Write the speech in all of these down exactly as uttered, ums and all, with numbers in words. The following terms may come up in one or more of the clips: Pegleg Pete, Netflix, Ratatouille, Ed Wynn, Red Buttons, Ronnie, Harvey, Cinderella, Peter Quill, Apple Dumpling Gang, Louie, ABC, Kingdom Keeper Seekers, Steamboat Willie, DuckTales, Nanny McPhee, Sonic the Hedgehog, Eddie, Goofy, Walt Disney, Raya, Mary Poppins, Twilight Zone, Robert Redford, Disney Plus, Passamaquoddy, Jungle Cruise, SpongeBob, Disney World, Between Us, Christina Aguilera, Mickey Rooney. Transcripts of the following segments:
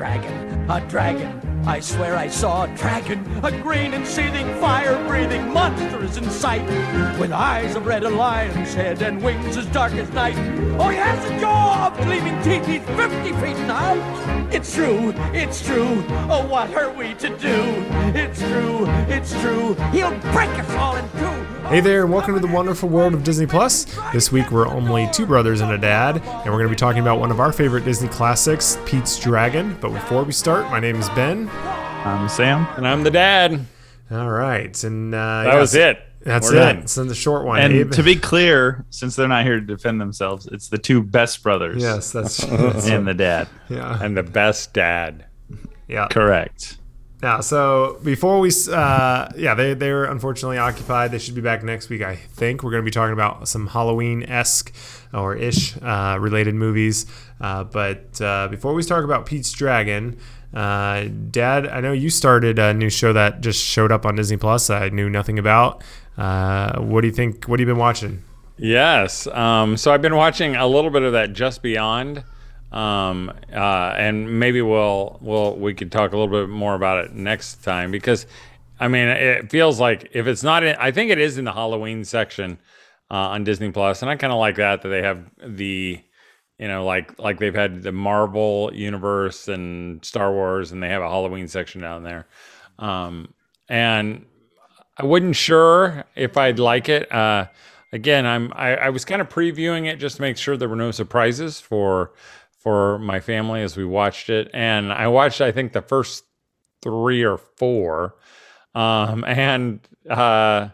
dragon, a dragon. I swear I saw a dragon, a green and seething, fire-breathing monster is in sight, with eyes of red, a lion's head, and wings as dark as night. Oh, he has a jaw of gleaming teeth, he's fifty feet in height. It's true, it's true, oh, what are we to do? It's true, it's true, he'll break us all in two. Hey there, and welcome to the wonderful world of Disney Plus. This week we're only two brothers and a dad, and we're going to be talking about one of our favorite Disney classics, Pete's Dragon. But before we start, my name is Ben. I'm Sam. And I'm the dad. All right. And uh, that yeah, was it. That's we're it. It's so the short one. And Abe. To be clear, since they're not here to defend themselves, it's the two best brothers. Yes, that's true. And the dad. Yeah. And the best dad. Yeah. Correct. Now, so before we, uh, yeah, they, they were unfortunately occupied. They should be back next week, I think. We're going to be talking about some Halloween-esque or ish uh, related movies. Uh, but uh, before we talk about Pete's Dragon, uh, Dad, I know you started a new show that just showed up on Disney Plus. I knew nothing about. Uh, what do you think? What have you been watching? Yes. Um, so I've been watching a little bit of that Just Beyond. Um, uh, and maybe we'll, we'll, we could talk a little bit more about it next time, because I mean, it feels like if it's not in, I think it is in the Halloween section, uh, on Disney Plus. And I kind of like that, that they have the, you know, like, like they've had the Marvel Universe and Star Wars, and they have a Halloween section down there. Um, and I wasn't sure if I'd like it. Uh, again, I'm, I, I was kind of previewing it just to make sure there were no surprises for for my family as we watched it. And I watched, I think, the first three or four. Um, and uh,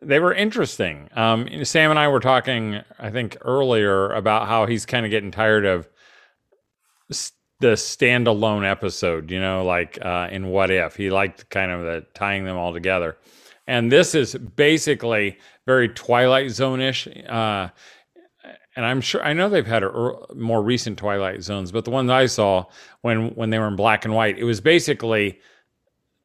they were interesting. Um, Sam and I were talking, I think, earlier about how he's kind of getting tired of st- the standalone episode, you know, like uh, in What If. He liked kind of the tying them all together. And this is basically very Twilight Zone-ish. Uh, And I'm sure, I know they've had a, more recent Twilight Zones, but the one that I saw when, when they were in black and white, it was basically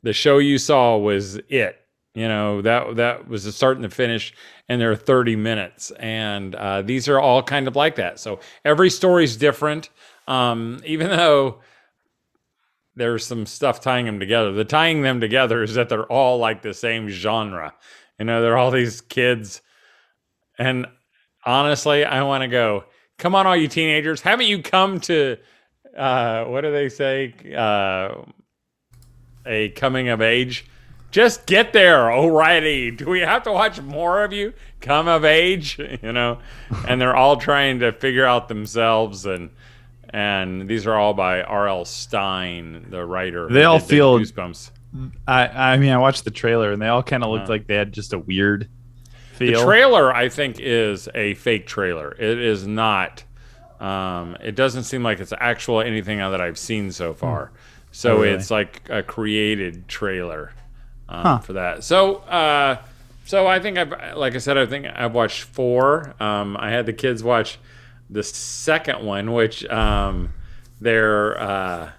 the show you saw was it, you know, that, that was the start and the finish, and there are thirty minutes. And uh, these are all kind of like that. So every story's different. Um, even though there's some stuff tying them together, the tying them together is that they're all like the same genre. You know, they're all these kids, and honestly, I want to go, come on, all you teenagers. Haven't you come to, uh, what do they say, uh, a coming of age? Just get there, alrighty. Do we have to watch more of you come of age? You know, and they're all trying to figure out themselves, and and these are all by R L. Stein, the writer. They all feel goosebumps. I, I mean, I watched the trailer, and they all kind of looked uh, like they had just a weird feel. The trailer, I think, is a fake trailer. It is not. Um, it doesn't seem like it's actual anything that I've seen so far. So really? It's like a created trailer um, huh. for that. So, uh, so I think I've, like I said, I think I've watched four. Um, I had the kids watch the second one, which um, they're uh,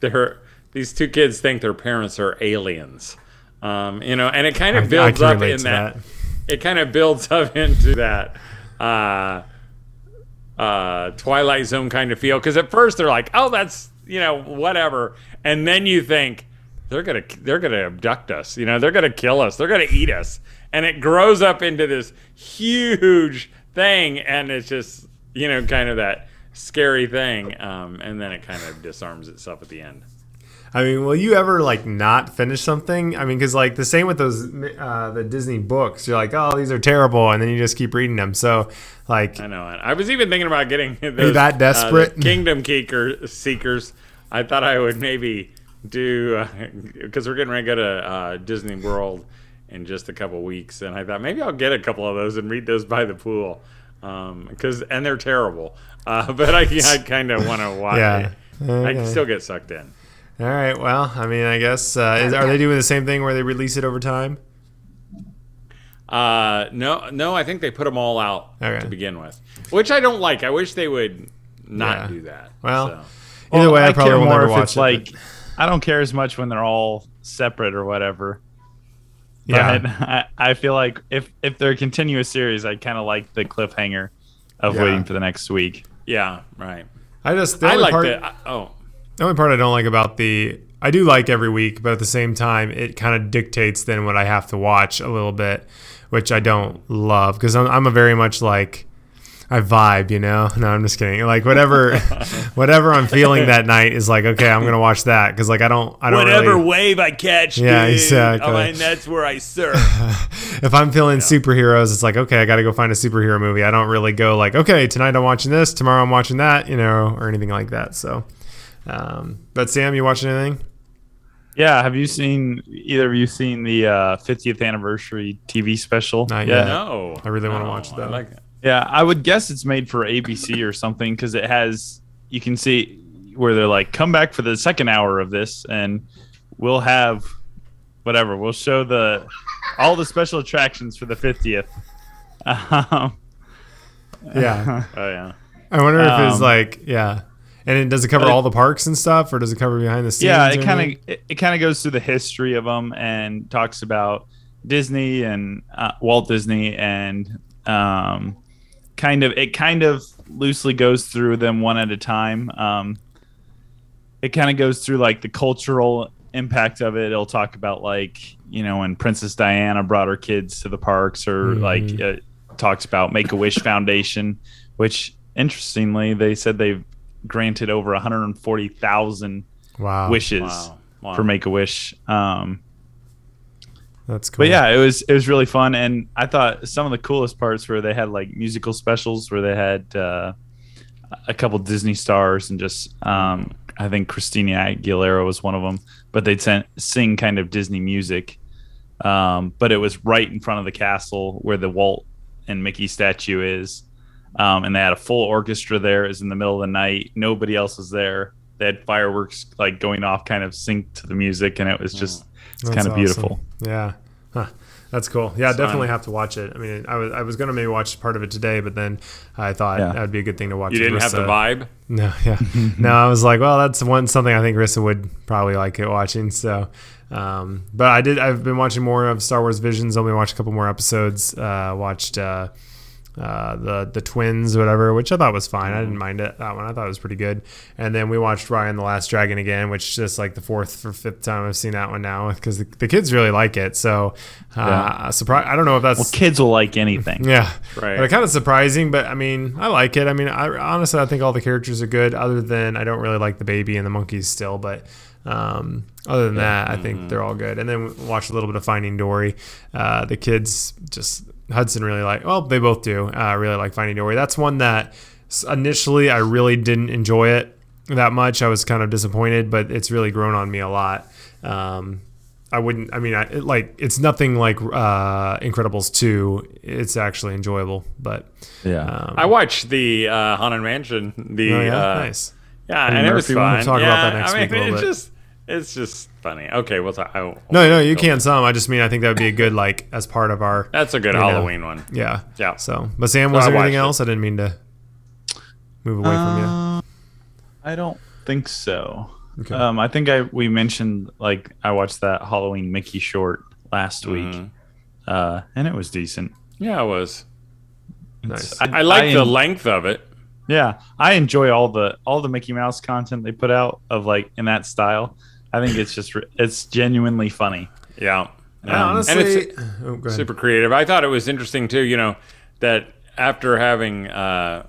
they're these two kids think their parents are aliens. Um, you know, and it kind of builds up in that. that. It kind of builds up into that uh, uh, Twilight Zone kind of feel. Because at first they're like, "Oh, that's you know whatever," and then you think they're gonna they're gonna abduct us. You know, they're gonna kill us. They're gonna eat us. And it grows up into this huge thing, and it's just you know kind of that scary thing. Um, and then it kind of disarms itself at the end. I mean, will you ever, like, not finish something? I mean, because, like, the same with those uh, the Disney books. You're like, oh, these are terrible, and then you just keep reading them. So, like... I know. I was even thinking about getting those... that desperate? Uh, the Kingdom Keeper Seekers. I thought I would maybe do... Because uh, we're getting ready to go to uh, Disney World in just a couple weeks, and I thought maybe I'll get a couple of those and read those by the pool. Um, 'cause, and they're terrible. Uh, but I, I kind of want to watch yeah. it. Okay. I can still get sucked in. All right. Well, I mean, I guess uh, is, are they doing the same thing where they release it over time? Uh, no, no. I think they put them all out okay. to begin with, which I don't like. I wish they would not yeah. do that. Well, so. either well, way, I, I probably will never if watch it's it. Like, but... I don't care as much when they're all separate or whatever. Yeah, but I, I feel like if if they're a continuous series, I kind of like the cliffhanger of yeah. waiting for the next week. Yeah, right. I just I like part... that. Oh. The only part I don't like about the, I do like every week, but at the same time, it kind of dictates then what I have to watch a little bit, which I don't love because I'm, I'm a very much like, I vibe, you know? No, I'm just kidding. Like whatever, whatever I'm feeling that night is like, okay, I'm going to watch that. Cause like, I don't, I don't whatever really, wave I catch. Yeah, dude, exactly. I mean, that's where I surf. If I'm feeling yeah. superheroes, it's like, okay, I got to go find a superhero movie. I don't really go like, okay, tonight I'm watching this, tomorrow I'm watching that, you know, or anything like that. So, um, but Sam, you watching anything? Yeah. Have you seen, either of you seen the, uh, fiftieth anniversary T V special? Not yet. No, I really no, want to watch that. I like it. Yeah, I would guess it's made for A B C or something because it has, you can see where they're like, come back for the second hour of this and we'll have whatever. We'll show the all the special attractions for the fiftieth. Um, yeah. Oh, yeah. I wonder if um, it's like, yeah. And it, does it cover it, all the parks and stuff or does it cover behind the scenes? Yeah, it kind of it, it kind of goes through the history of them and talks about Disney and uh, Walt Disney and um kind of it kind of loosely goes through them one at a time. Um it kind of goes through like the cultural impact of it. It'll talk about like, you know, when Princess Diana brought her kids to the parks or mm-hmm. like it talks about Make-A-Wish Foundation, which interestingly they said they've granted over one hundred forty thousand wow. wishes wow. Wow. for Make-A-Wish. um That's cool. But yeah, it was it was really fun, and I thought some of the coolest parts were they had like musical specials where they had uh, a couple Disney stars and just um, I think Christina Aguilera was one of them, but they'd sent, sing kind of Disney music. Um, but it was right in front of the castle where the Walt and Mickey statue is, um, and they had a full orchestra there. It was in the middle of the night. Nobody else was there. They had fireworks like going off, kind of synced to the music, and it was just. Yeah. It's kind of awesome. Beautiful. Yeah. Huh. That's cool. Yeah, I definitely have to watch it. I mean, I was I was going to maybe watch part of it today, but then I thought yeah. that would be a good thing to watch. You didn't have the vibe? No, yeah. No, I was like, well, that's one something I think Rissa would probably like it watching. So, um, but I did, I've been watching more of Star Wars Visions. I'll be watching a couple more episodes. Uh, watched uh, uh, the, the Twins, or whatever, which I thought was fine. I didn't mind it. That one I thought was pretty good. And then we watched Raya and the Last Dragon again, which is just like the fourth or fifth time I've seen that one now because the, the kids really like it. So, uh, yeah. surprise. I don't know if that's. Well, kids will like anything. Yeah. Right. But kind of surprising, but I mean, I like it. I mean, I honestly, I think all the characters are good, other than I don't really like the baby and the monkeys still, but. Um, other than yeah. that, I think mm-hmm. they're all good. And then watch a little bit of Finding Dory. Uh, the kids just Hudson really like. Well, they both do. Uh, really like Finding Dory. That's one that initially I really didn't enjoy it that much. I was kind of disappointed, but it's really grown on me a lot. Um, I wouldn't. I mean, I, it, like it's nothing like uh, Incredibles two. It's actually enjoyable. But yeah, um, I watched the uh, Haunted Mansion. The oh, yeah? uh, nice. Yeah, and, and it Murphy, was fun. We'll talk yeah, about that next I mean, week a little it's bit. Just, it's just funny. Okay, we'll talk. I won't, no, no, you can some. I just mean I think that would be a good, like, as part of our... That's a good Halloween know. One. Yeah. Yeah. So, but Sam, so was I there anything it. else? I didn't mean to move away uh, from you. I don't think so. Okay. Um, I think I we mentioned, like, I watched that Halloween Mickey short last mm-hmm. week, uh, and it was decent. Yeah, it was. Nice. I, I like I, the length of it. Yeah, I enjoy all the all the Mickey Mouse content they put out of like in that style. I think it's just it's genuinely funny. Yeah, um, honestly, and it's oh, go ahead. super creative. I thought it was interesting too. You know that after having uh,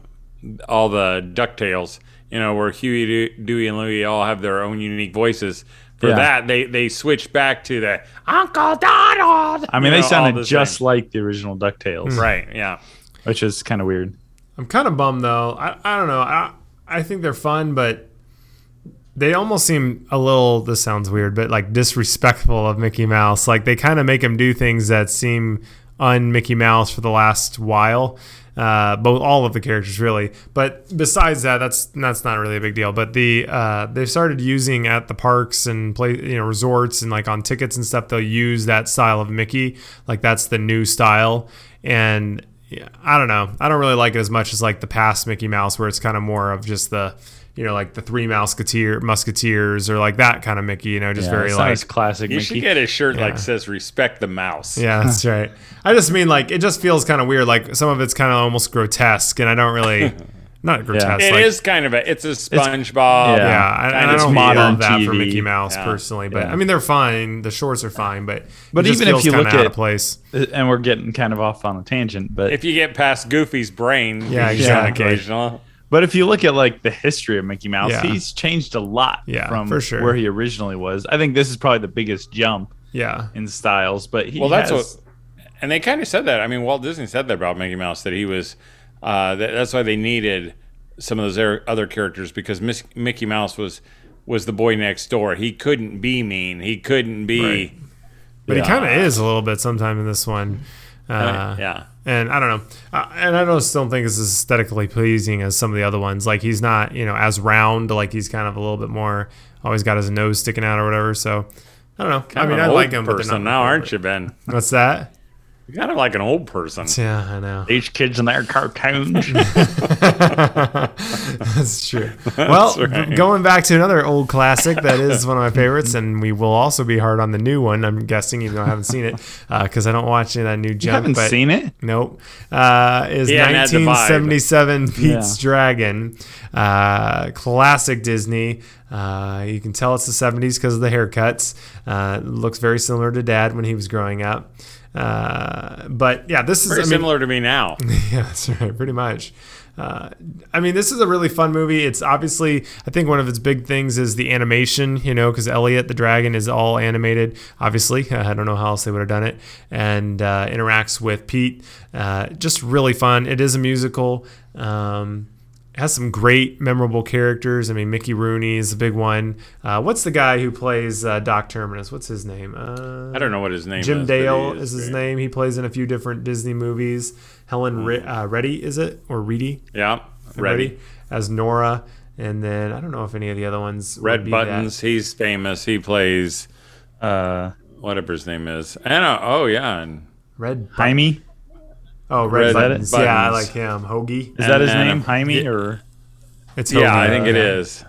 all the DuckTales, you know, where Huey, Dewey, and Louie all have their own unique voices. For yeah. that, they they switched back to the Uncle Donald. I mean, you they know, sounded just thing. like the original DuckTales, right? Yeah, which is kind of weird. I'm kind of bummed, though. I, I don't know. I I think they're fun, but they almost seem a little, this sounds weird, but like disrespectful of Mickey Mouse. Like they kind of make him do things that seem un-Mickey Mouse for the last while. Uh, both all of the characters, really. But besides that, that's that's not really a big deal. But the uh, they've started using at the parks and play, you know, resorts and like on tickets and stuff, they'll use that style of Mickey. Like that's the new style. And... yeah, I don't know. I don't really like it as much as like the past Mickey Mouse, where it's kind of more of just the, you know, like the three Mouseketeer, Musketeers, or like that kind of Mickey. You know, just yeah, very like nice classic. You Mickey. should get a shirt yeah. like says "Respect the Mouse." Yeah, that's right. I just mean like it just feels kind of weird. Like some of it's kind of almost grotesque, and I don't really. Not a grotesque. Yeah. It like, is kind of a, it's a SpongeBob. It's, yeah, yeah I, I don't model that T V. For Mickey Mouse yeah. personally, but yeah. I mean, they're fine. The shorts are fine, but but it even just feels if you look at out of place, and we're getting kind of off on a tangent, but if you get past Goofy's brain, yeah, exactly. Yeah, occasional. But if you look at like the history of Mickey Mouse, yeah. he's changed a lot yeah, from for sure. where he originally was. I think this is probably the biggest jump. Yeah, in styles, but he well, that's has, what, and they kind of said that. I mean, Walt Disney said that about Mickey Mouse that he was. Uh, that, that's why they needed some of those other characters because Miss, Mickey Mouse was was the boy next door. He couldn't be mean. He couldn't be. Right. But yeah. he kind of is a little bit sometime in this one. Uh, yeah. And I don't know. Uh, and I don't still think it's as aesthetically pleasing as some of the other ones. Like he's not, you know, as round. Like he's kind of a little bit more. Always got his nose sticking out or whatever. So I don't know. Kind I mean, I like him. Person but now, aren't you, Ben? What's that? You're kind of like an old person. Yeah, I know. These kids and their cartoons. That's true. Well, That's right. going back to another old classic that is one of my favorites, and we will also be hard on the new one, I'm guessing, even though I haven't seen it, because uh, I don't watch any of that new junk. You haven't but seen it? Nope. Uh, is yeah, nineteen seventy-seven Pete's yeah. Dragon. Uh, classic Disney. Uh, you can tell it's the seventies because of the haircuts. Uh, looks very similar to Dad when he was growing up. Uh, but yeah, this Pretty is I mean, similar to me now. Yeah, that's right. Pretty much. Uh, I mean, this is a really fun movie. It's obviously, I think one of its big things is the animation, you know, because Elliot the dragon is all animated, obviously. I don't know how else they would have done it. And uh, interacts with Pete. Uh, just really fun. It is a musical. Um, it has some great, memorable characters. I mean, Mickey Rooney is a big one. Uh, what's the guy who plays uh, Doc Terminus? What's his name? Uh, I don't know what his name is. Jim Dale is his name. He plays in a few different Disney movies. Helen uh, Reddy, is it? Or Reedy? Yeah, Reddy. As Nora. And then I don't know if any of the other ones. Red Buttons. He's famous. He plays uh, whatever his name is. Anna, oh, yeah. And Red Jaime. Oh, Red, Red Buttons. Buttons. Yeah, I like him. Hoagie. Is and, that his name? Jaime? Or? It's Hoagie. Yeah, I think it is.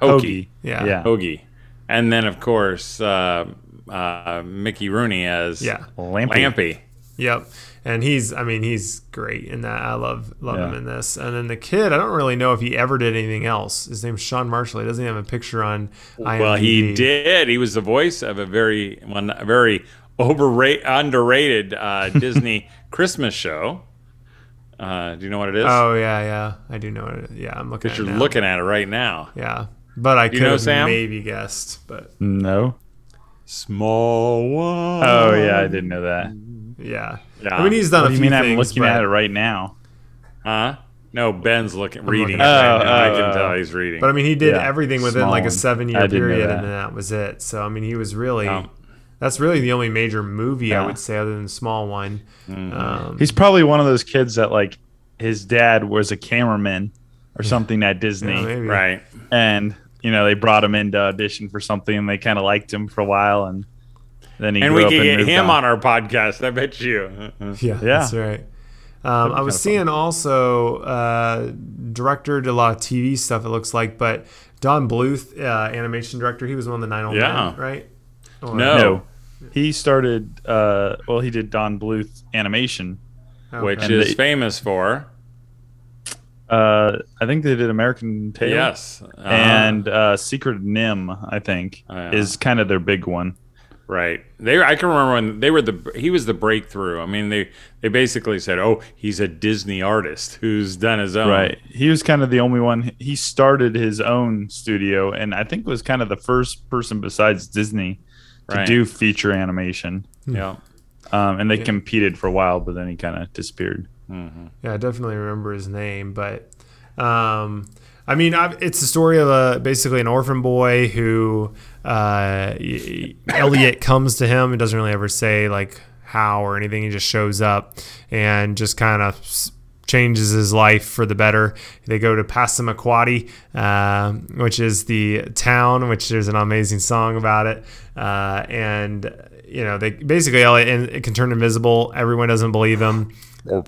Hoagie. Hoagie. Yeah. yeah. Hoagie. And then, of course, uh, uh, Mickey Rooney as yeah. Lampy. Lampy. Yep. And he's, I mean, he's great in that. I love love yeah. him in this. And then the kid, I don't really know if he ever did anything else. His name's Sean Marshall. He doesn't have a picture on I M D B. Well, he did. He was the voice of a very, one, well, very overrated, underrated uh, Disney Christmas show. Uh, do you know what it is? Oh, yeah, yeah. I do know what it is. Yeah, I'm looking at it Because you're now. looking at it right now. Yeah. But I could know, have Sam? maybe guessed. But No. Small World. Oh, yeah, I didn't know that. Yeah. yeah. I mean, he's done what a few things. You mean things, I'm looking but... at it right now? Huh? No, Ben's looking, I'm reading. Looking oh, right now. Oh, I can tell he's reading. But, I mean, he did yeah. everything within Small like a seven-year period, and then that was it. So, I mean, he was really... Oh. That's really the only major movie yeah. I would say, other than the small one. Mm-hmm. Um, He's probably one of those kids that like his dad was a cameraman or something at Disney, yeah, maybe. Right? And you know they brought him in to audition for something, and they kind of liked him for a while, and then he and grew we could get him on. on our podcast. I bet you. yeah, yeah, that's right. Um, I was seeing fun. also uh, director did a lot of T V stuff. It looks like, but Don Bluth, uh, animation director, he was one of the Nine Old yeah. Men, right? No. no, he started. Uh, well, he did Don Bluth animation, okay. which and is they, famous for. Uh, I think they did American Tail. Yes, uh, and uh, Secret of Nim. I think oh, yeah. is kind of their big one. Right. They. I can remember when they were the. He was the breakthrough. I mean, they. They basically said, "Oh, he's a Disney artist who's done his own." Right. He was kind of the only one. He started his own studio, and I think was kind of the first person besides Disney. To right. do feature animation. Yeah. Um, and they yeah. competed for a while, but then he kind of disappeared. Mm-hmm. Yeah, I definitely remember his name. But, um, I mean, I've, it's the story of a, basically an orphan boy who uh, Elliot comes to him. He doesn't really ever say, like, how or anything. He just shows up and just kind of sp- changes his life for the better. They go to Passamaquoddy, uh, which is the town, which there's an amazing song about it. Uh, and, you know, they basically Elliot and it can turn invisible. Everyone doesn't believe him. yeah.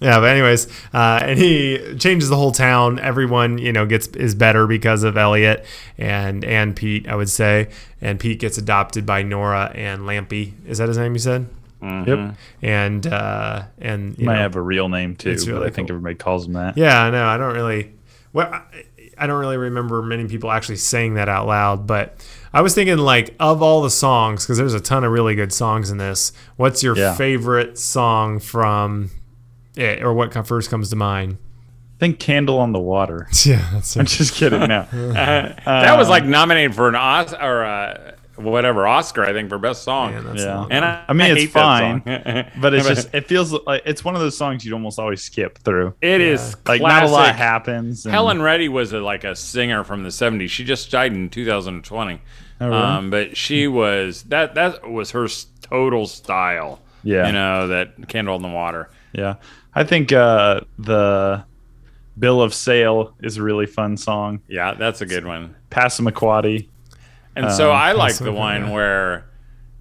yeah, but anyways, uh, and he changes the whole town. Everyone, you know, gets is better because of Elliot and, and Pete, I would say. And Pete gets adopted by Nora and Lampy. Is that his name you said? Mm-hmm. Yep. And uh, and you might know, have a real name too, really but I think cool. everybody calls him that. Yeah, I know. I don't really. Well, I, I don't really remember many people actually saying that out loud, but I was thinking, like, of all the songs, because there's a ton of really good songs in this. What's your yeah. favorite song from it, or what first comes to mind? I think "Candle on the Water." Yeah, that's I'm just kidding. No, uh, that was like nominated for an Os or a, whatever Oscar, I think, for best song. Yeah, that's yeah. and I, I mean I it's fine, but it's just it feels like it's one of those songs you'd almost always skip through. It yeah. is like classic. Not a lot happens. And Helen Reddy was a, like a singer from the seventies. She just died in two thousand twenty. Oh, really? Um, but she was that that was her total style. Yeah, you know that "Candle in the Water." Yeah, I think uh, the. Bill of Sale is a really fun song. Yeah, that's a good one. Passamaquoddy. And um, so I like the one where,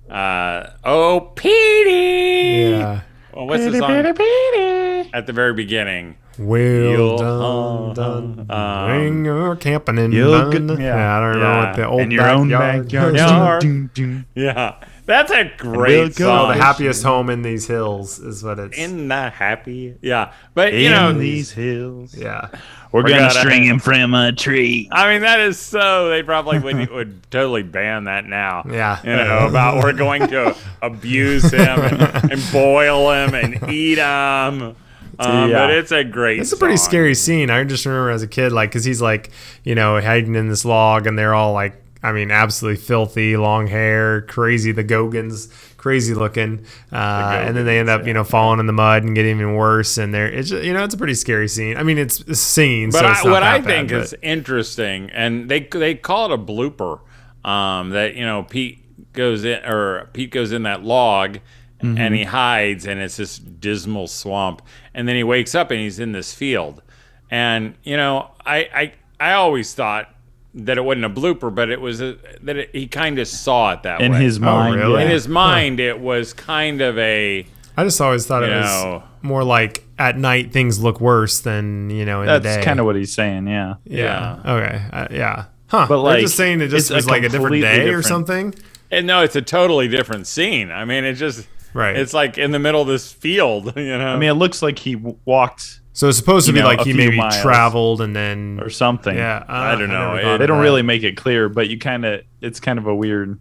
uh, oh, Petey. Yeah. Well, what's Petey, the song? Petey. At the very beginning. Well done, done. Um, bring your camping in. You'll good, yeah. yeah, I don't yeah. know what the old in your backyard. Own backyard. backyard. Doom, doom, doom. Yeah. That's a great we'll song. The happiest home in these hills is what it's. In the happy, yeah, but you in know these hills, yeah. We're, We're gonna string him from a tree. I mean, that is so. They probably would, would totally ban that now. Yeah, you know about we're going to abuse him and, and boil him and eat him. Um, yeah. But it's a great It's a pretty song. Scary scene. I just remember as a kid, like, because he's like, you know, hiding in this log, and they're all like. I mean, absolutely filthy, long hair, crazy, the Gogans, crazy looking. Uh, the Gogans, and then they end up, yeah. you know, falling in the mud and getting even worse. And they're, it's just, you know, it's a pretty scary scene. I mean, it's a scene. But so it's I, not what I bad, think but. Is interesting, and they they call it a blooper, um, that, you know, Pete goes in, or Pete goes in that log mm-hmm. and he hides, and it's this dismal swamp. And then he wakes up and he's in this field. And, you know, I, I, I always thought, that it wasn't a blooper, but it was a, that it, he kind of saw it that in way. In his mind. Oh, really? In his mind, it was kind of a... I just always thought it know, was more like at night things look worse than, you know, in the day. That's kind of what he's saying, yeah. Yeah. yeah. Okay. Uh, yeah. Huh. But like, just saying it just was like a different day different, or something? And no, it's a totally different scene. I mean, it just... Right. It's like in the middle of this field, you know? I mean, it looks like he walked... So it's supposed to be you know, like he maybe traveled and then or something. Yeah, uh, I don't know. I it, they don't really make it clear, but you kind of it's kind of a weird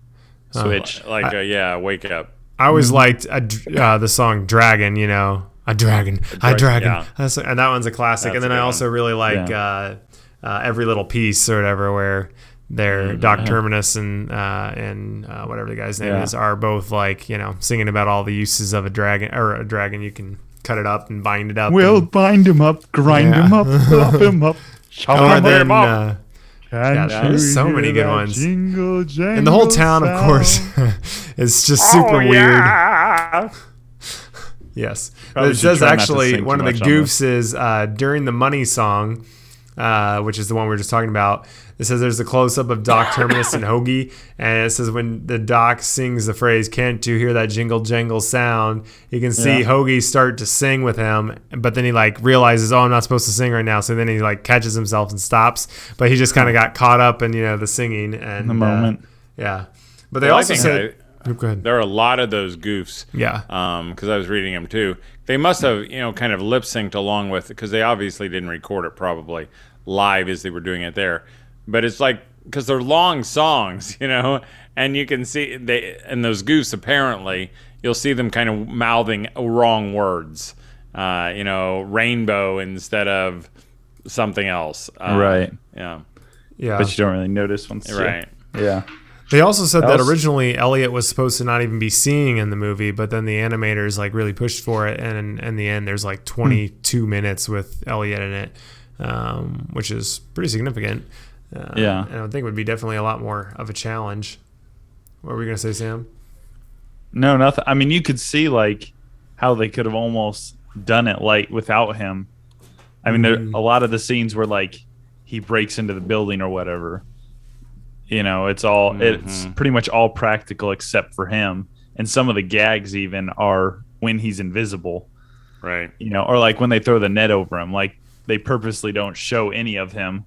switch. Uh, like I, a, yeah, wake up. I always liked a, uh, the song "Dragon." You know, a dragon, a, a dragon, yeah. That's, and that one's a classic. That's and then I also one. Really like yeah. uh, uh, "Every Little Piece" or whatever, where their mm-hmm. Doc Terminus and uh, and uh, whatever the guy's name yeah. is are both like you know singing about all the uses of a dragon or a dragon you can. Cut it up and bind it up. We'll and, bind him up, grind yeah. him up, chop him up, chop then, him up. Uh, yeah, there's so many good ones. Jingle, jingle and the whole town, sound. Of course, is just super oh, yeah. weird. Yes. It does actually, one of the goofs is uh, during the money song, uh, which is the one we were just talking about, it says there's a close-up of Doc Terminus and Hoagie, and it says when the Doc sings the phrase, can't you hear that jingle jangle sound, you can see yeah. Hoagie start to sing with him, but then he like realizes, oh, I'm not supposed to sing right now, so then he like catches himself and stops, but he just kind of got caught up in, you know, the singing and the moment. Uh, yeah. But they well, also said... I- There are a lot of those goofs. Yeah. Um, because I was reading them too. They must have, you know, kind of lip synced along with, because they obviously didn't record it probably live as they were doing it there. But it's like, because they're long songs, you know, and you can see they, and those goofs apparently, you'll see them kind of mouthing wrong words, uh, you know, rainbow instead of something else. Um, right. Yeah. Yeah. But you don't really notice once. Right. You, yeah. They also said that, that was, originally Elliot was supposed to not even be singing in the movie, but then the animators like really pushed for it, and in, in the end, there's like twenty-two hmm. minutes with Elliot in it, um, which is pretty significant. Uh, yeah, and I would think it would be definitely a lot more of a challenge. What were we gonna say, Sam? No, nothing. I mean, you could see like how they could have almost done it like without him. I mean, mm. there, a lot of the scenes where like he breaks into the building or whatever. You know, it's all mm-hmm. it's pretty much all practical except for him, and some of the gags even are when he's invisible, right? You know, or like when they throw the net over him, like they purposely don't show any of him,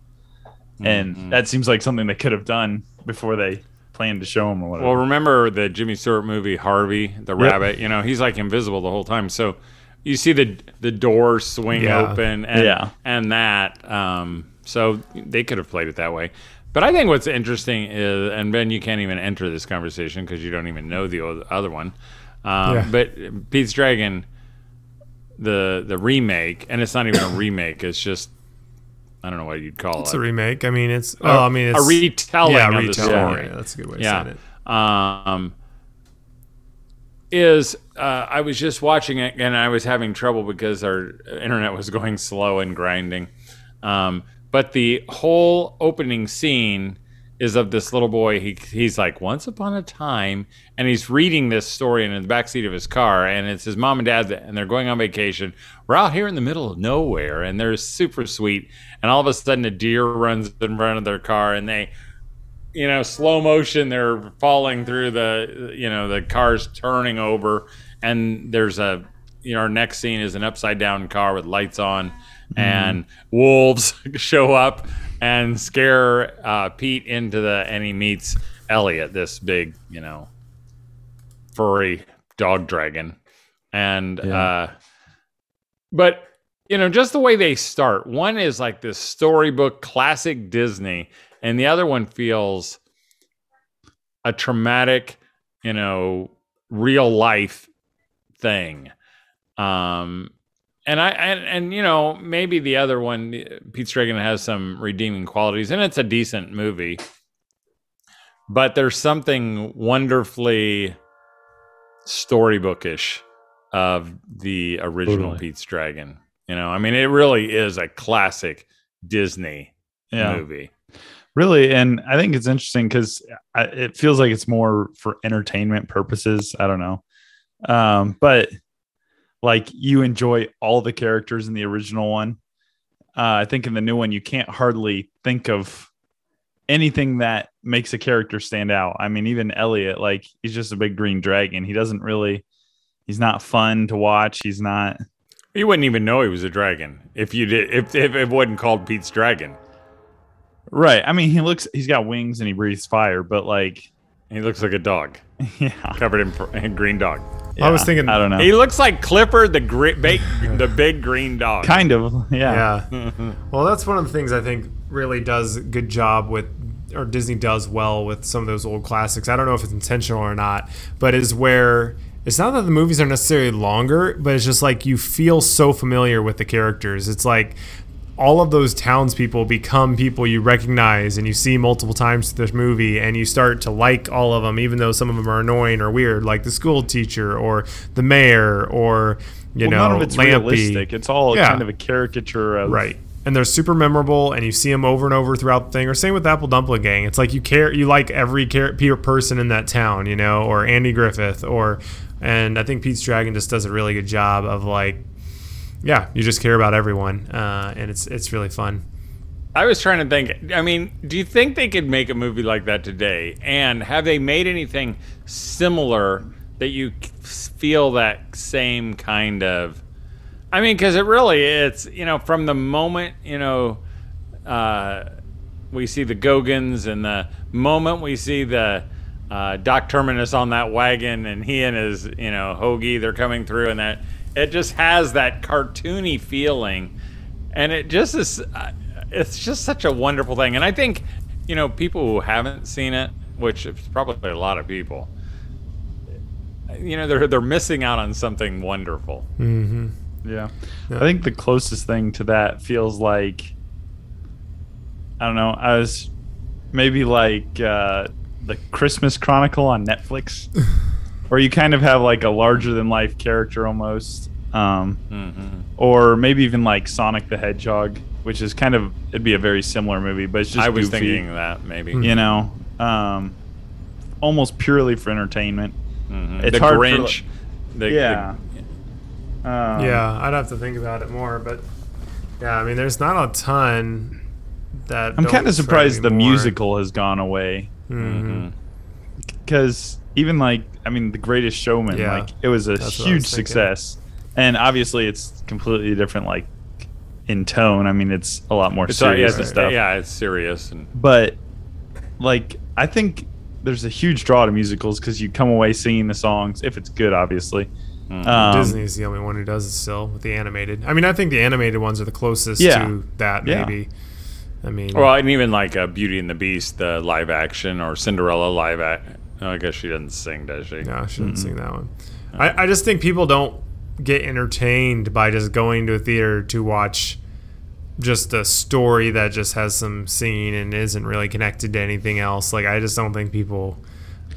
and mm-hmm. that seems like something they could have done before they plan to show him or whatever. Well, remember the Jimmy Stewart movie, Harvey, the yep. rabbit? You know, he's like invisible the whole time. So you see the the door swing yeah. open and yeah. and that. Um, so they could have played it that way. But I think what's interesting is, and Ben, you can't even enter this conversation because you don't even know the other one. Um, yeah. But Pete's Dragon, the the remake, and it's not even a remake. It's just, I don't know what you'd call it's it. It's a remake. I mean, it's, well, I mean, it's a retelling yeah, of retelling. the story. Yeah, that's a good way to yeah. say it. Um, is uh, I was just watching it, and I was having trouble because our internet was going slow and grinding. Um, But the whole opening scene is of this little boy. He he's like, once upon a time, and he's reading this story in the backseat of his car, and it's his mom and dad, and they're going on vacation. We're out here in the middle of nowhere, and they're super sweet. And all of a sudden, a deer runs in front of their car, and they, you know, slow motion, they're falling through the, you know, the car's turning over, and there's a, you know, our next scene is an upside down car with lights on. And mm. wolves show up and scare uh, Pete into the, and he meets Elliot, this big, you know, furry dog dragon. And, yeah. uh, but, you know, just the way they start, one is like this storybook classic Disney, and the other one feels a traumatic, you know, real life thing. Um, And I and, and you know, maybe the other one, Pete's Dragon, has some redeeming qualities, and it's a decent movie. But there's something wonderfully storybookish of the original totally. Pete's Dragon. You know, I mean, it really is a classic Disney yeah. movie. Really, and I think it's interesting because it feels like it's more for entertainment purposes. I don't know, um, but. Like, you enjoy all the characters in the original one. Uh, I think in the new one, you can't hardly think of anything that makes a character stand out. I mean, even Elliot, like, he's just a big green dragon. He doesn't really, he's not fun to watch. He's not. You wouldn't even know he was a dragon if you did, if, if it wasn't called Pete's Dragon. Right. I mean, he looks, he's got wings and he breathes fire, but like. He looks like a dog. Yeah. Covered in, in green dog. Yeah, I was thinking, I don't know. He looks like Clifford, the gri- big, the big green dog. Kind of, yeah. Yeah. Well, that's one of the things I think really does a good job with, or Disney does well with some of those old classics. I don't know if it's intentional or not, but is where it's not that the movies are necessarily longer, but it's just like you feel so familiar with the characters. It's like all of those townspeople become people you recognize and you see multiple times through this movie, and you start to like all of them, even though some of them are annoying or weird, like the school teacher or the mayor or, you well, know, none of it's Lampy. Realistic. It's all yeah. kind of a caricature of. Right. And they're super memorable, and you see them over and over throughout the thing. Or same with Apple Dumpling Gang. It's like you care, you like every car- person in that town, you know, or Andy Griffith, or, and I think Pete's Dragon just does a really good job of like, yeah, you just care about everyone, uh, and it's it's really fun. I was trying to think, I mean, do you think they could make a movie like that today? And have they made anything similar that you feel that same kind of... I mean, because it really, it's, you know, from the moment, you know, uh, we see the Gogans, and the moment we see the uh, Doc Terminus on that wagon, and he and his, you know, Hoagie, they're coming through, and that... It just has that cartoony feeling, and it just is, it's just such a wonderful thing. And I think, you know, people who haven't seen it, which is probably a lot of people, you know, they're they're missing out on something wonderful. Mm-hmm. Yeah. Yeah. I think the closest thing to that feels like, I don't know, I was maybe like uh, the Christmas Chronicle on Netflix. Or you kind of have like a larger than life character almost. Um, mm-hmm. Or maybe even like Sonic the Hedgehog, which is kind of, it'd be a very similar movie, but it's just I was goofy, thinking that maybe. You know, um, almost purely for entertainment. Mm-hmm. It's the hard Grinch. For, the, yeah. The, yeah. Um, yeah, I'd have to think about it more, but yeah, I mean, there's not a ton that. I'm kind of surprised the musical has gone away. Mm-hmm. Because even like, I mean, The Greatest Showman, yeah, like it was a huge was success, and obviously it's completely different, like in tone. I mean, it's a lot more it's serious right, and stuff. Yeah, it's serious. And but like, I think there's a huge draw to musicals because you come away singing the songs if it's good, obviously. Mm. Um, Disney is the only one who does it still with the animated. I mean, I think the animated ones are the closest yeah. to that, maybe. Yeah. I mean, well, and even like uh, Beauty and the Beast, the live action, or Cinderella live action. Oh, I guess she doesn't sing, does she? No, she doesn't mm-hmm. sing that one. No. I, I just think people don't get entertained by just going to a theater to watch just a story that just has some singing and isn't really connected to anything else. Like, I just don't think people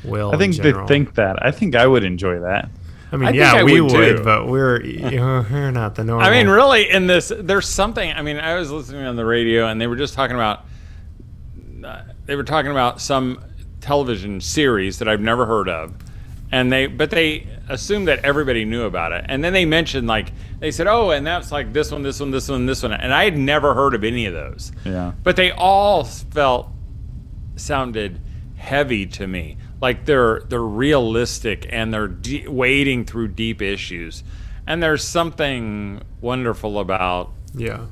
will. I think they think that. I think I would enjoy that. I mean, I yeah, I we would, would but we're, we're not the normal. I mean, really, in this, there's something. I mean, I was listening on the radio, and they were just talking about, uh, they were talking about some television series that I've never heard of, and they, but they assumed that everybody knew about it, and then they mentioned, like, they said, oh, and that's like this one, this one, this one, this one, and I had never heard of any of those. Yeah. But they all felt, sounded heavy to me. Like they're they're realistic and they're de- wading through deep issues, and there's something wonderful about yeah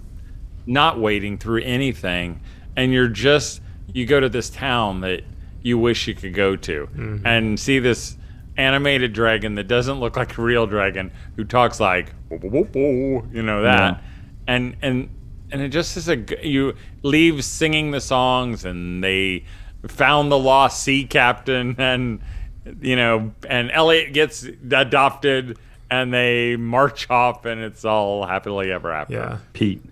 not wading through anything, and you're just you go to this town that you wish you could go to mm-hmm. and see this animated dragon that doesn't look like a real dragon who talks like you know that yeah. and and and it just is a you leave singing the songs and they. Found the lost sea captain, and you know, and Elliot gets adopted, and they march off, and it's all happily ever after. Yeah, Pete,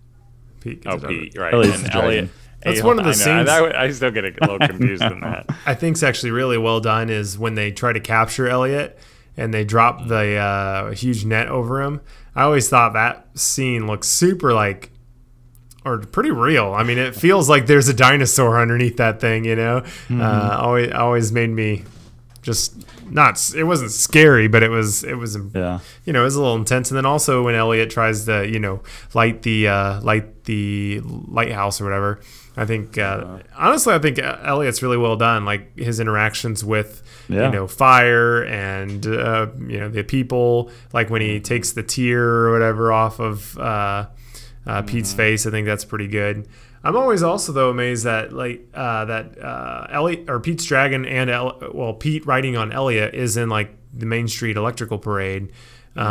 Pete, oh Pete, right, Elliot's and Elliot. That's one of the I scenes. I, I still get a little confused in that. I think's actually really well done is when they try to capture Elliot, and they drop the uh, huge net over him. I always thought that scene looked super like. Or pretty real. I mean, it feels like there's a dinosaur underneath that thing, you know? Mm-hmm. Uh, always always made me just not... It wasn't scary, but it was, it was yeah. you know, it was a little intense. And then also when Elliot tries to, you know, light the uh, light the lighthouse or whatever, I think... Uh, honestly, I think Elliot's really well done. Like, his interactions with, yeah. you know, fire and, uh, you know, the people. Like, when he takes the tear or whatever off of... Uh, Uh, Pete's mm-hmm. face, I think that's pretty good. I'm always also though amazed that like uh, that uh, Elliot or Pete's Dragon and El- well Pete riding on Elliot is in like the Main Street Electrical Parade, um,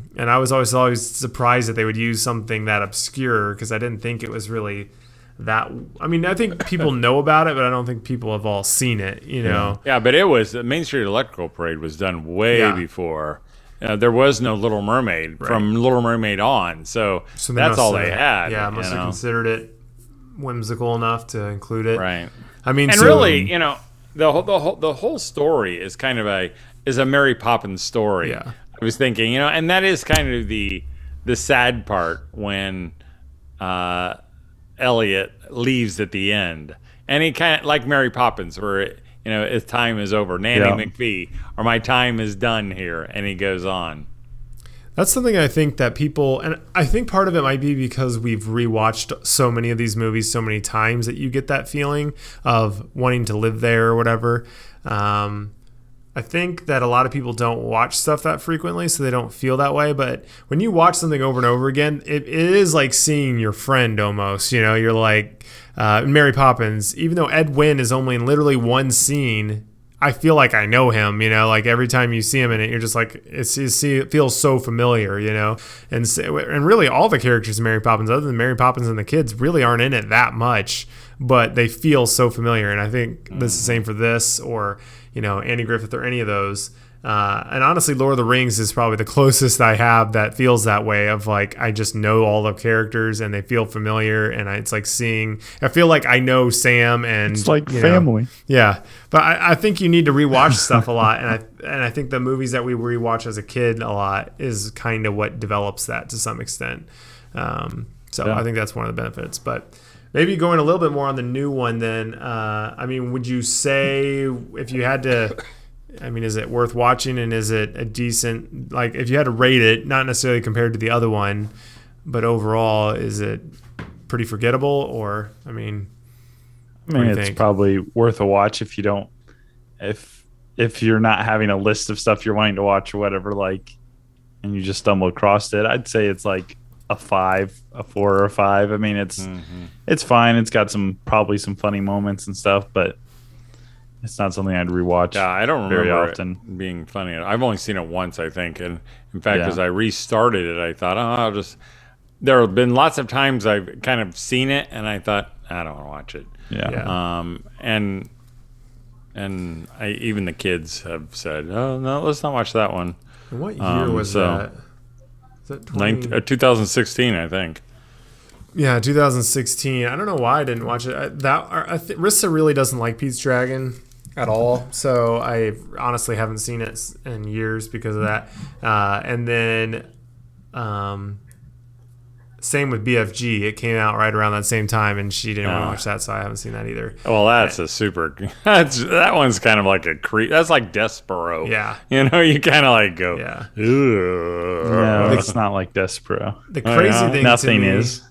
mm-hmm. and I was always always surprised that they would use something that obscure because I didn't think it was really that. I mean, I think people know about it, but I don't think people have all seen it. You know? Yeah, yeah but it was the Main Street Electrical Parade was done way yeah. before. Uh, there was no Little Mermaid right. from Little Mermaid on, so, so that's all they had. Yeah, must have considered it whimsical enough to include it. Right. I mean, and so, really, you know, the whole the whole the whole story is kind of a is a Mary Poppins story. Yeah. I was thinking, you know, and that is kind of the the sad part when uh, Elliot leaves at the end, and he kind of like Mary Poppins, where. It, You know, his time is over. Nanny yeah. McPhee, or my time is done here. And he goes on. That's something I think that people, and I think part of it might be because we've rewatched so many of these movies so many times that you get that feeling of wanting to live there or whatever. Um, I think that a lot of people don't watch stuff that frequently, so they don't feel that way. But when you watch something over and over again, it, it is like seeing your friend almost. You know, you're like, Uh, Mary Poppins, even though Ed Wynn is only in literally one scene, I feel like I know him, you know, like every time you see him in it, you're just like, it's, it's it feels so familiar, you know, and and really all the characters in Mary Poppins, other than Mary Poppins and the kids, really aren't in it that much, but they feel so familiar, and I think mm. this is the same for this or, you know, Andy Griffith or any of those. Uh, and honestly, Lord of the Rings is probably the closest I have that feels that way of like, I just know all the characters and they feel familiar. And I, it's like seeing, I feel like I know Sam and it's like family. Know, yeah. But I, I think you need to rewatch stuff a lot. And I, and I think the movies that we rewatch as a kid a lot is kind of what develops that to some extent. Um, so yeah. I think that's one of the benefits, but maybe going a little bit more on the new one then, uh, I mean, would you say if you had to, I mean, is it worth watching and is it a decent, like if you had to rate it, not necessarily compared to the other one, but overall, is it pretty forgettable or, I mean, I mean, it's think? probably worth a watch if you don't, if, if you're not having a list of stuff you're wanting to watch or whatever, like, and you just stumble across it, I'd say it's like a five, a four or a five. I mean, it's, mm-hmm. it's fine. It's got some, probably some funny moments and stuff, but It's not something I'd rewatch. Yeah, I don't remember very often. It being funny. I've only seen it once, I think. And in fact, yeah. as I restarted it, I thought, oh, I'll just. There have been lots of times I've kind of seen it, and I thought, I don't want to watch it. Yeah. yeah. Um. And and I, even the kids have said, oh no, let's not watch that one. What year um, was so that? Is that twenty... nineteen, uh, two thousand sixteen, I think. Yeah, two thousand sixteen. I don't know why I didn't watch it. I, that I th- Rissa really doesn't like Pete's Dragon at all, so I honestly haven't seen it in years because of that. Uh, and then, um, same with B F G. It came out right around that same time, and she didn't uh, want to watch that, so I haven't seen that either. Well, that's I, a super. That's that one's kind of like a creep. That's like Despero. Yeah, you know, you kind of like go. Yeah. No, it's not like Despero. The crazy oh, yeah. thing. Nothing to me, is.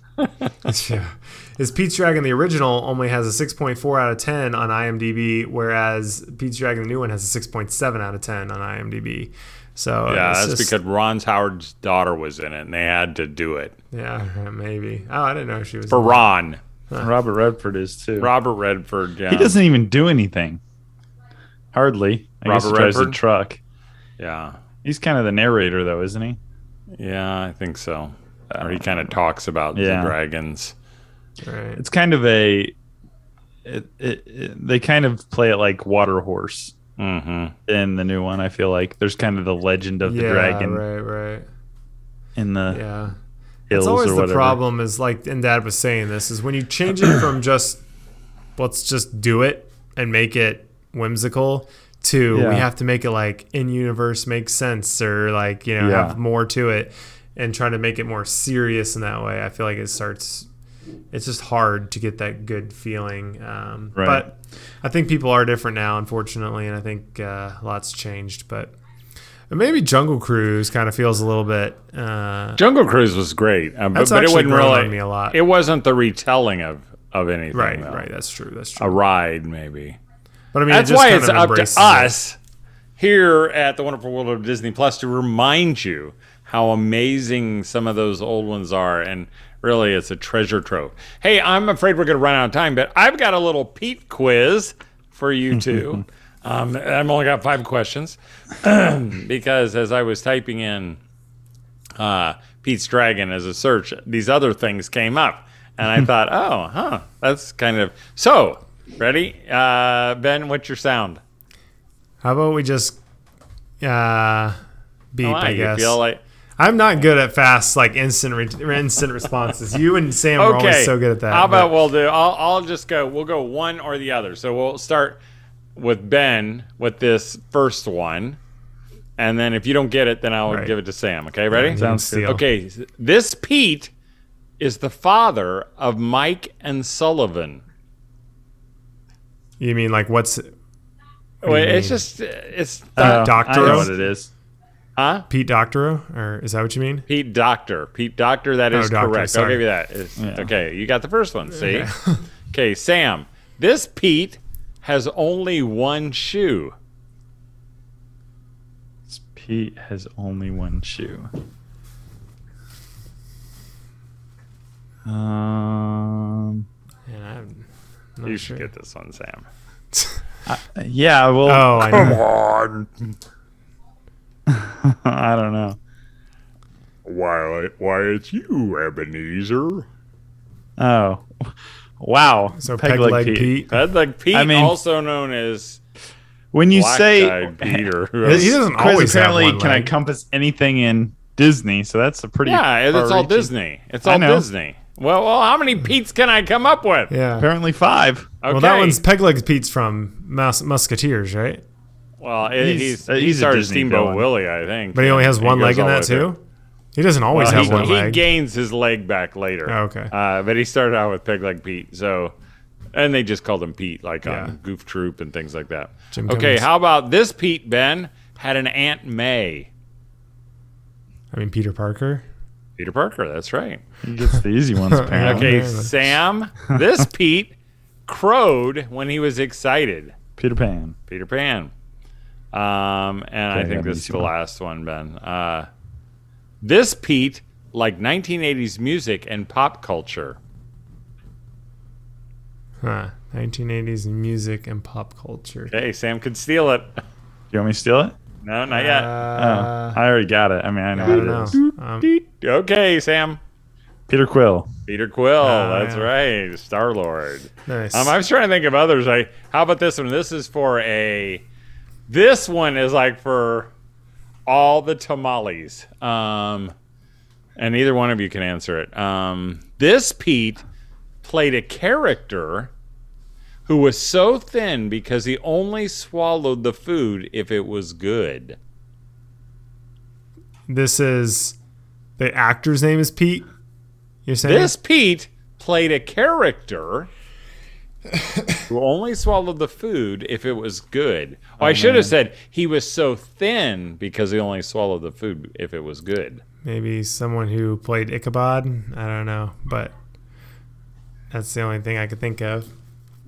yeah. Is Pete's Dragon the original only has a six point four out of ten on IMDb, whereas Pete's Dragon the new one has a six point seven out of ten on IMDb. So yeah, that's just, because Ron Howard's daughter was in it, and they had to do it. Yeah, maybe. Oh, I didn't know she was for in Ron. Huh. Robert Redford is too. Robert Redford. Yeah. He doesn't even do anything. Hardly. I Robert guess he drives Redford? a truck. Yeah. He's kind of the narrator, though, isn't he? Yeah, I think so. Or he kind of talks about yeah. the dragons. Right. It's kind of a... It, it, it, they kind of play it like Water Horse mm-hmm. in the new one, I feel like. There's kind of the legend of yeah, the dragon. Right, right. In the yeah. hills or whatever. It's always the problem is, like, and Dad was saying this, is when you change it from just, let's just do it and make it whimsical, to yeah. we have to make it, like, in-universe make sense or, like, you know, yeah. have more to it. And trying to make it more serious in that way, I feel like it starts. It's just hard to get that good feeling. Um, right. But I think people are different now, unfortunately, and I think uh, lots changed. But maybe Jungle Cruise kind of feels a little bit. Uh, Jungle Cruise was great, uh, but, but it wouldn't really. Me a lot. It wasn't the retelling of of anything. Right, though. right. That's true. That's true. A ride, maybe. But I mean, that's it just why kind it's up to us it. here at the Wonderful World of Disney Plus to remind you how amazing some of those old ones are, and really it's a treasure trove. Hey, I'm afraid we're gonna run out of time, but I've got a little Pete quiz for you two. um, I've only got five questions because as I was typing in uh, Pete's Dragon as a search, these other things came up, and I thought, oh, huh, that's kind of, so, ready? Uh, Ben, what's your sound? How about we just uh, beep, oh, I, I guess. You feel like I'm not good at fast, like instant, re- instant responses. You and Sam okay. are always so good at that. How about but. we'll do? I'll, I'll just go. We'll go one or the other. So we'll start with Ben with this first one, and then if you don't get it, then I'll right. give it to Sam. Okay, ready? Sounds good. Okay, this Pete is the father of Mike and Sullivan. You mean like what's? What Wait, it's mean? just it's uh, Doctor. I know what it is. Huh? Pete Doctor, or is that what you mean? Pete Doctor. Pete Doctor, that is oh, doctor, correct. Sorry. I'll give you that. Yeah. Okay, you got the first one, see? Okay. okay, Sam, this Pete has only one shoe. This Pete has only one shoe. Um, yeah, I'm not You sure. should get this one, Sam. I, yeah, well, oh, I come know. on. I don't know. Why, why it's you, Ebenezer. Oh. Wow. So Pegleg Peg Pete. Pete. Pegleg Pete, I mean, also known as when you say Peter. He doesn't always apparently have one can leg. encompass anything in Disney, so that's a pretty Yeah, it's all reaching. Disney. It's all Disney. Well, well, how many Pete's can I come up with? Yeah. Apparently five. Okay. Well, that one's Pegleg Pete's from Mus- Musketeers, right? Well, he's, he's, he's he started Steamboat Willie, I think. But he only has one leg in that, too? He doesn't always well, have he, one he leg. He gains his leg back later. Oh, okay. Uh, but he started out with Pegleg Pete. So, and they just called him Pete, like yeah. on Goof Troop and things like that. Jim okay, Cummings. How about this Pete, Ben, had an Aunt May? I mean, Peter Parker? Peter Parker, that's right. He gets the easy ones, apparently. okay, Sam, this Pete crowed when he was excited. Peter Pan. Peter Pan. Um, and okay, I think this is the one. last one, Ben. Uh, this Pete, like nineteen eighties music and pop culture. Huh. nineteen eighties music and pop culture. Hey, Sam could steal it. Do you want me to steal it? No, not yet. Uh, oh, I already got it. I mean, I know what it is. Um, okay, Sam. Peter Quill. Peter Quill. Uh, that's yeah. right. Star-Lord. Nice. Um, I was trying to think of others. I, how about this one? This is for a... This one is like for all the tamales. Um, and either one of you can answer it. Um, this Pete played a character who was so thin because he only swallowed the food if it was good. This is... The actor's name is Pete? You're saying? This Pete played a character who only swallowed the food if it was good. Oh, oh, I should man. have said he was so thin because he only swallowed the food if it was good. Maybe someone who played Ichabod. I don't know, but that's the only thing I could think of.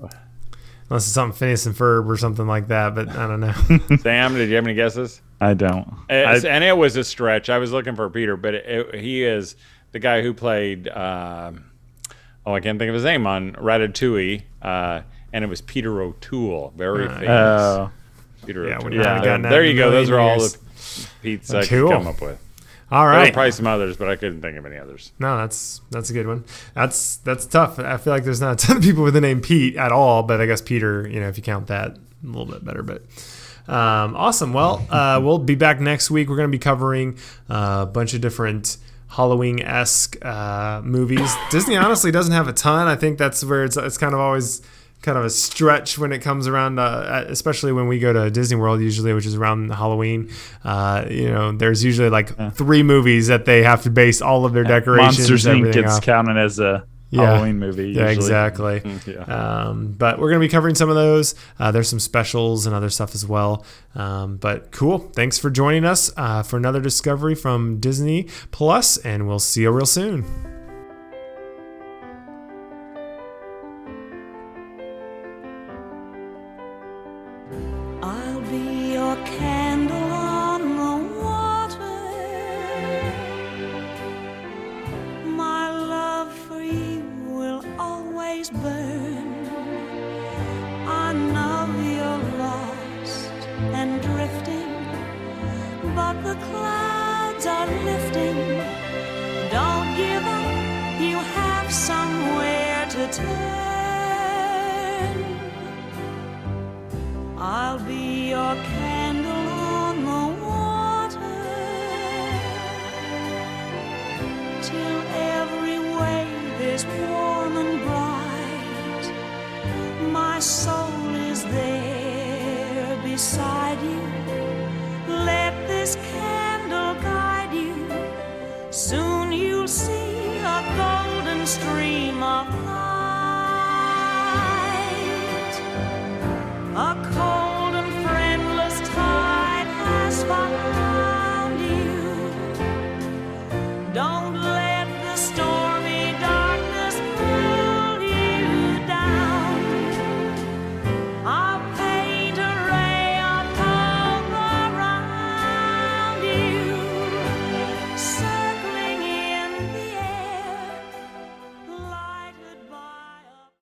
Unless it's something Phineas and Ferb or something like that, but I don't know. Sam, did you have any guesses? I don't. It's, I, and it was a stretch. I was looking for Peter, but it, it, he is... The guy who played, uh, oh, I can't think of his name, on Ratatouille, uh, and it was Peter O'Toole, very famous. Uh, Peter yeah, O'Toole. Yeah. There, there you go. Those are all the Pete's I could come up with. All right. There probably some others, but I couldn't think of any others. No, that's that's a good one. That's that's tough. I feel like there's not a ton of people with the name Pete at all, but I guess Peter, you know, if you count that, a little bit better, but... Um, awesome. Well, uh, we'll be back next week. We're going to be covering uh, a bunch of different... Halloween-esque uh, movies. Disney honestly doesn't have a ton. I think that's where it's it's kind of always kind of a stretch when it comes around, uh, especially when we go to Disney World usually, which is around Halloween. Uh, you know, there's usually like yeah. three movies that they have to base all of their yeah. decorations. Monsters Incorporated gets off. Counted as a yeah. Halloween movie. Usually. Yeah, exactly. yeah. Um, but we're going to be covering some of those. Uh, there's some specials and other stuff as well. Um, but cool. Thanks for joining us uh, for another discovery from Disney Plus, and we'll see you real soon. I'll be your candle on the water. My love for you will always burn. I know you're lost and drifting, but the clouds are lifting. Don't give up, you have somewhere to turn. I'll be your candle on the water, till every wave is warm and bright. My soul is there beside you.